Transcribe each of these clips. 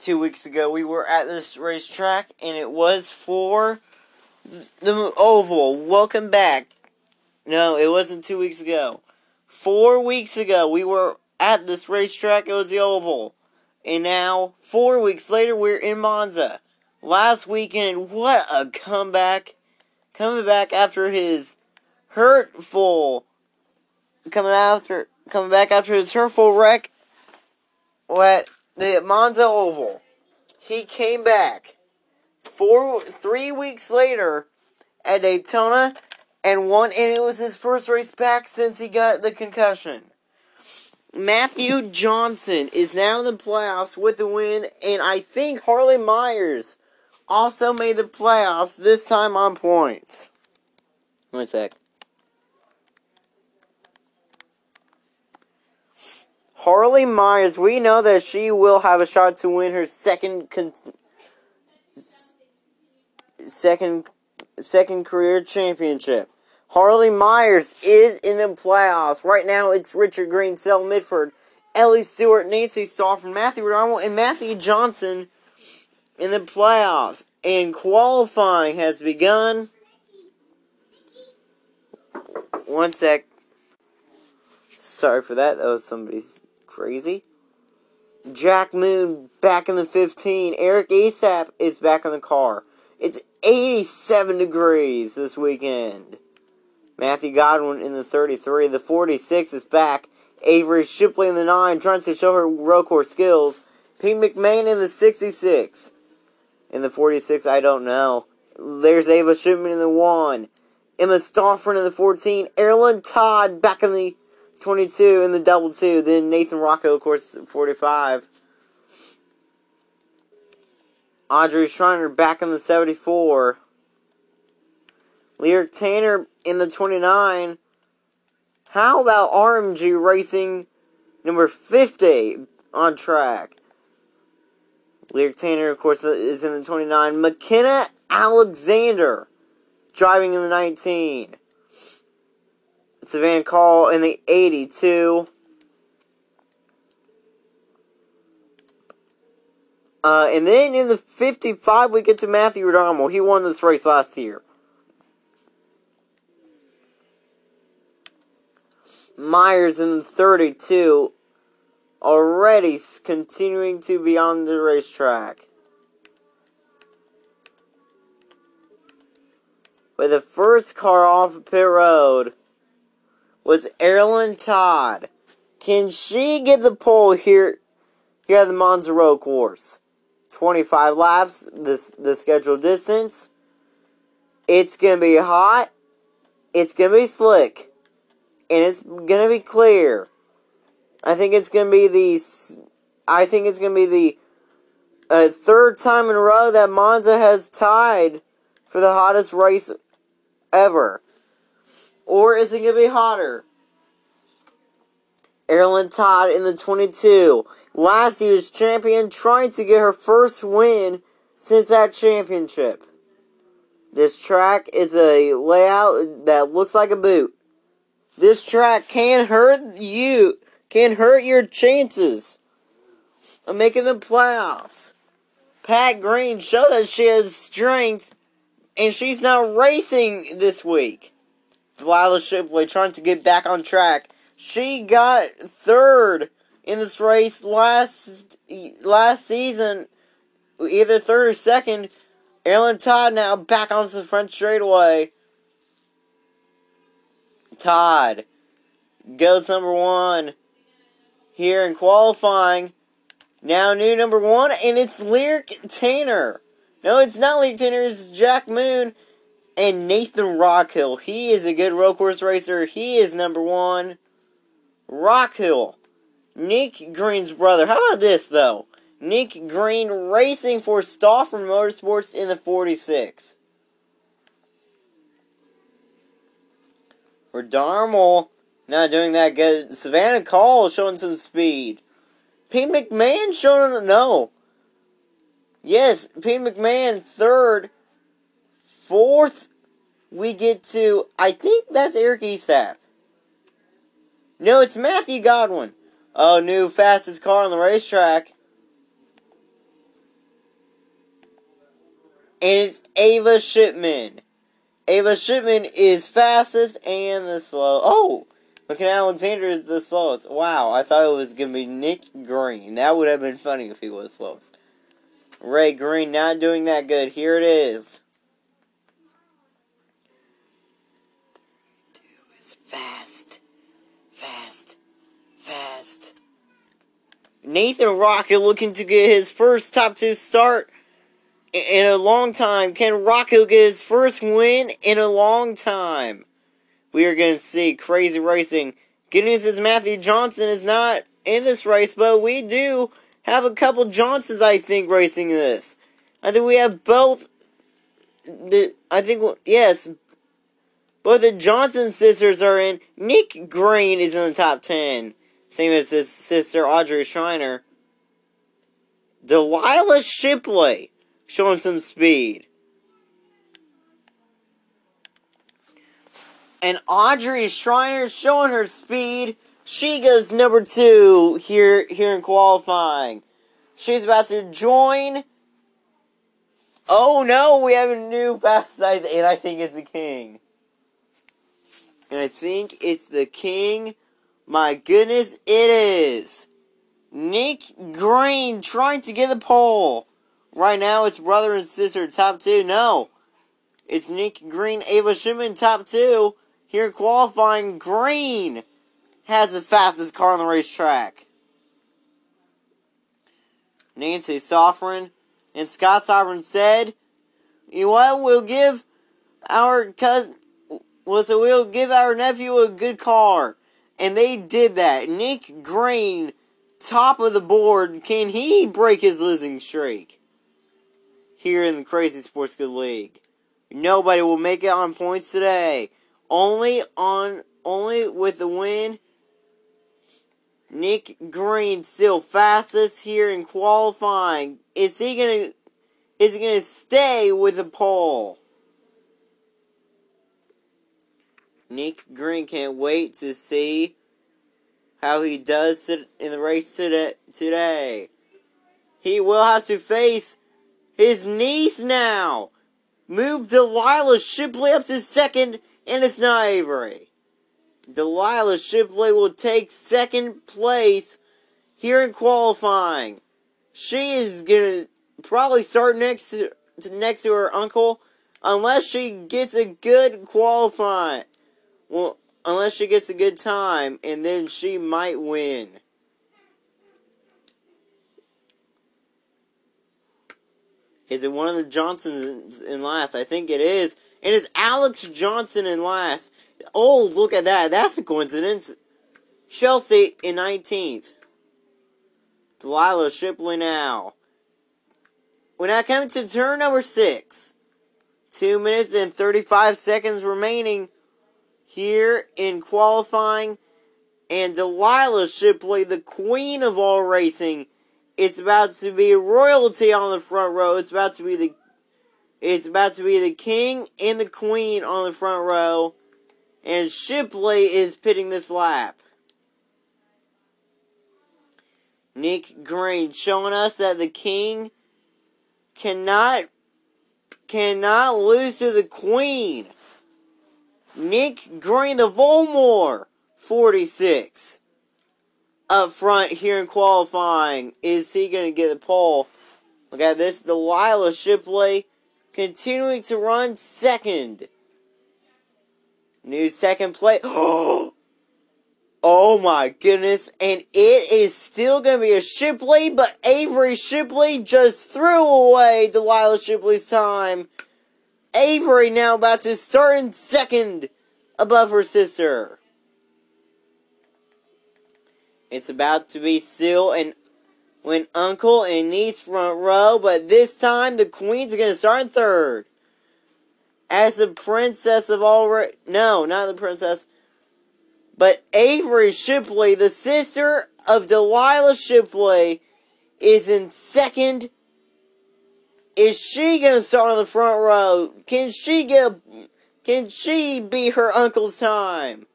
2 weeks ago, we were at this racetrack, and it was for the oval. Welcome back. No, it wasn't 2 weeks ago. 4 weeks ago, we were at this racetrack. It was the oval. And now, 4 weeks later, we're in Monza. Last weekend, what a comeback. Coming back after his hurtful... Coming back after his hurtful wreck at the Monza Oval. He came back 3 weeks later at Daytona and won, and it was his first race back since he got the concussion. Matthew Johnson is now in the playoffs with the win, and I think Harley Myers also made the playoffs, this time on points. One sec. Harley Myers, we know that she will have a shot to win her second career championship. Harley Myers is in the playoffs. Right now, it's Richard Green, Sel Midford, Ellie Stewart, Nancy Stauffer, Matthew Rodwell, and Matthew Johnson in the playoffs. And qualifying has begun. One sec. Sorry for that. That was somebody's... crazy. Jack Moon back in the 15. Eric Esap is back in the car. It's 87 degrees this weekend. Matthew Godwin in the 33. The 46 is back. Avery Shipley in the 9, trying to show her road course skills. Pete McMahon in the 66. In the 46, I don't know. There's Ava Shipman in the 1. Emma Stauffer in the 14. Erlen Todd back in the 22 in the double 2, then Nathan Rocco, of course, 45. Audrey Schreiner back in the 74. Lyric Tanner in the 29. How about RMG Racing number 50 on track? Lyric Tanner, of course, is in the 29. McKenna Alexander driving in the 19. Savannah Call in the 82. And then in the 55, we get to Matthew O'Donnell. He won this race last year. Myers in the 32. Already continuing to be on the racetrack. With the first car off of pit road was Erlen Todd. Can she get the pole here at the Monza Road Course? 25 laps, the scheduled distance. It's going to be hot. It's going to be slick. And it's going to be clear. I think it's going to be the third time in a row that Monza has tied for the hottest race ever. Or is it going to be hotter? Erlen Todd in the 22. Last year's champion, trying to get her first win since that championship. This track is a layout that looks like a boot. This track can hurt your chances of making the playoffs. Pat Green showed that she has strength, and she's not racing this week. Lila Shipley trying to get back on track. She got third in this race last season, either third or second. Erlen Todd now back onto the front straightaway. Todd goes number one here in qualifying. Now new number one, and it's Lyric Tanner. No, it's not Lyric Tanner, it's Jack Moon. And Nathan Rockhill, he is a good road course racer. He is number one. Rockhill, Nick Green's brother. How about this, though? Nick Green racing for Stauffer Motorsports in the 46. For Darmel, not doing that good. Savannah Call showing some speed. Pete McMahon showing... no. Yes, Pete McMahon third. Fourth, we get to, I think that's Eric Esap. No, it's Matthew Godwin. Oh, new fastest car on the racetrack. And it's Ava Shipman. Ava Shipman is fastest and the slow. Oh! Lincoln Alexander is the slowest. Wow, I thought it was going to be Nick Green. That would have been funny if he was slowest. Ray Green not doing that good. Here it is. 32 is fast. Fast. Fast. Nathan Rocket looking to get his first top two start in a long time. Can Rocket get his first win in a long time? We are going to see crazy racing. Good news is Matthew Johnson is not in this race, but we do have a couple Johnsons, I think, racing this. I think we have both. Both the Johnson sisters are in. Nick Green is in the top 10. Same as his sister, Audrey Schreiner. Delilah Shipley showing some speed. And Audrey Schreiner showing her speed. She goes number 2 here in qualifying. She's about to join. Oh no, we have a new fast size, and I think it's the king. My goodness, it is Nick Green trying to get the pole. Right now, it's brother and sister top 2. No, it's Nick Green, Ava Shipman top 2. Here qualifying, Green has the fastest car on the racetrack. Nancy Sofferin and Scott Sofferin said, "You know what? We'll give our nephew a good car." And they did that. Nick Green, top of the board. Can he break his losing streak? Here in the Crazy Sports Good League. Nobody will make it on points today. Only with the win. Nick Green still fastest here in qualifying. Is he gonna stay with the pole? Nick Green can't wait to see how he does in the race today. He will have to face his niece now. Move Delilah Shipley up to second, and it's not Avery. Delilah Shipley will take second place here in qualifying. She is going to probably start next to her uncle unless she gets a good qualifying. Well, unless she gets a good time, and then she might win. Is it one of the Johnsons in last? I think it is. And it's Alex Johnson in last. Oh, look at that. That's a coincidence. Chelsea in 19th. Delilah Shipley now. We're now coming to turn number 6. 2 minutes and 35 seconds remaining. Here in qualifying, and Delilah Shipley, the queen of all racing, it's about to be royalty on the front row. It's about to be the king and the queen on the front row, and Shipley is pitting this lap. Nick Green showing us that the king cannot lose to the queen. Nick Green, the Volmore, 46. Up front here in qualifying. Is he going to get the pole? Look at this. Delilah Shipley continuing to run second. New second place. Oh my goodness. And it is still going to be a Shipley, but Avery Shipley just threw away Delilah Shipley's time. Avery now about to start in second above her sister. It's about to be still when uncle and niece front row, but this time the queen's going to start in third. As the princess of all race. No, not the princess. But Avery Shipley, the sister of Delilah Shipley, is in second. Is she gonna start on the front row? Can she beat her uncle's time?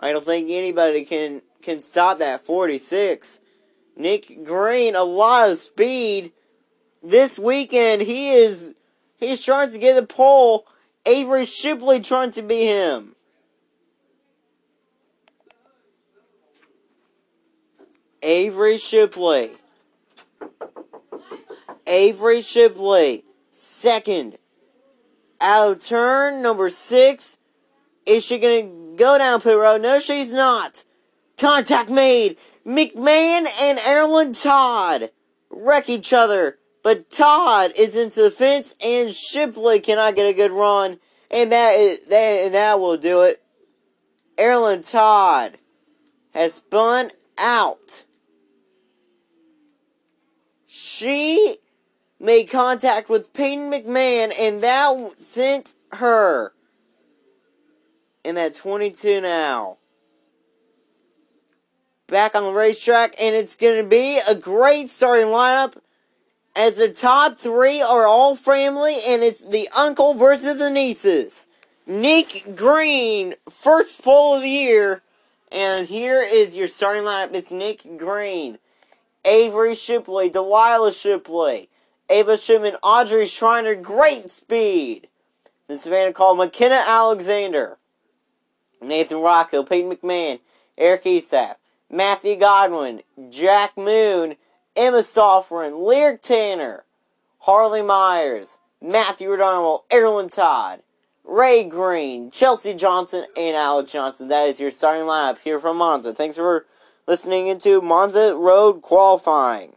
I don't think anybody can stop that 46. Nick Green, a lot of speed. This weekend, he is He's trying to get the pole. Avery Shipley trying to beat him. Avery Shipley. Second. Out of turn number 6. Is she going to go down pit road? No, she's not. Contact made. McMahon and Erlen Todd wreck each other. But Todd is into the fence, and Shipley cannot get a good run. And that will do it. Erlen Todd has spun out. She made contact with Peyton McMahon, and that sent her. And that's 22 now. Back on the racetrack, and it's going to be a great starting lineup. As the top 3 are all family, and it's the uncle versus the nieces. Nick Green, first pole of the year. And here is your starting lineup. It's Nick Green, Avery Shipley, Delilah Shipley, Ava Shipman, Audrey Schreiner, great speed. Then Savannah Call, McKenna Alexander, Nathan Rocco, Peyton McMahon, Eric Eastap, Matthew Godwin, Jack Moon, Emma Stofferin, Lyric Tanner, Harley Myers, Matthew Redarmo, Erlen Todd, Ray Green, Chelsea Johnson, and Alex Johnson. That is your starting lineup here from Monza. Thanks for listening into Monza Road Qualifying.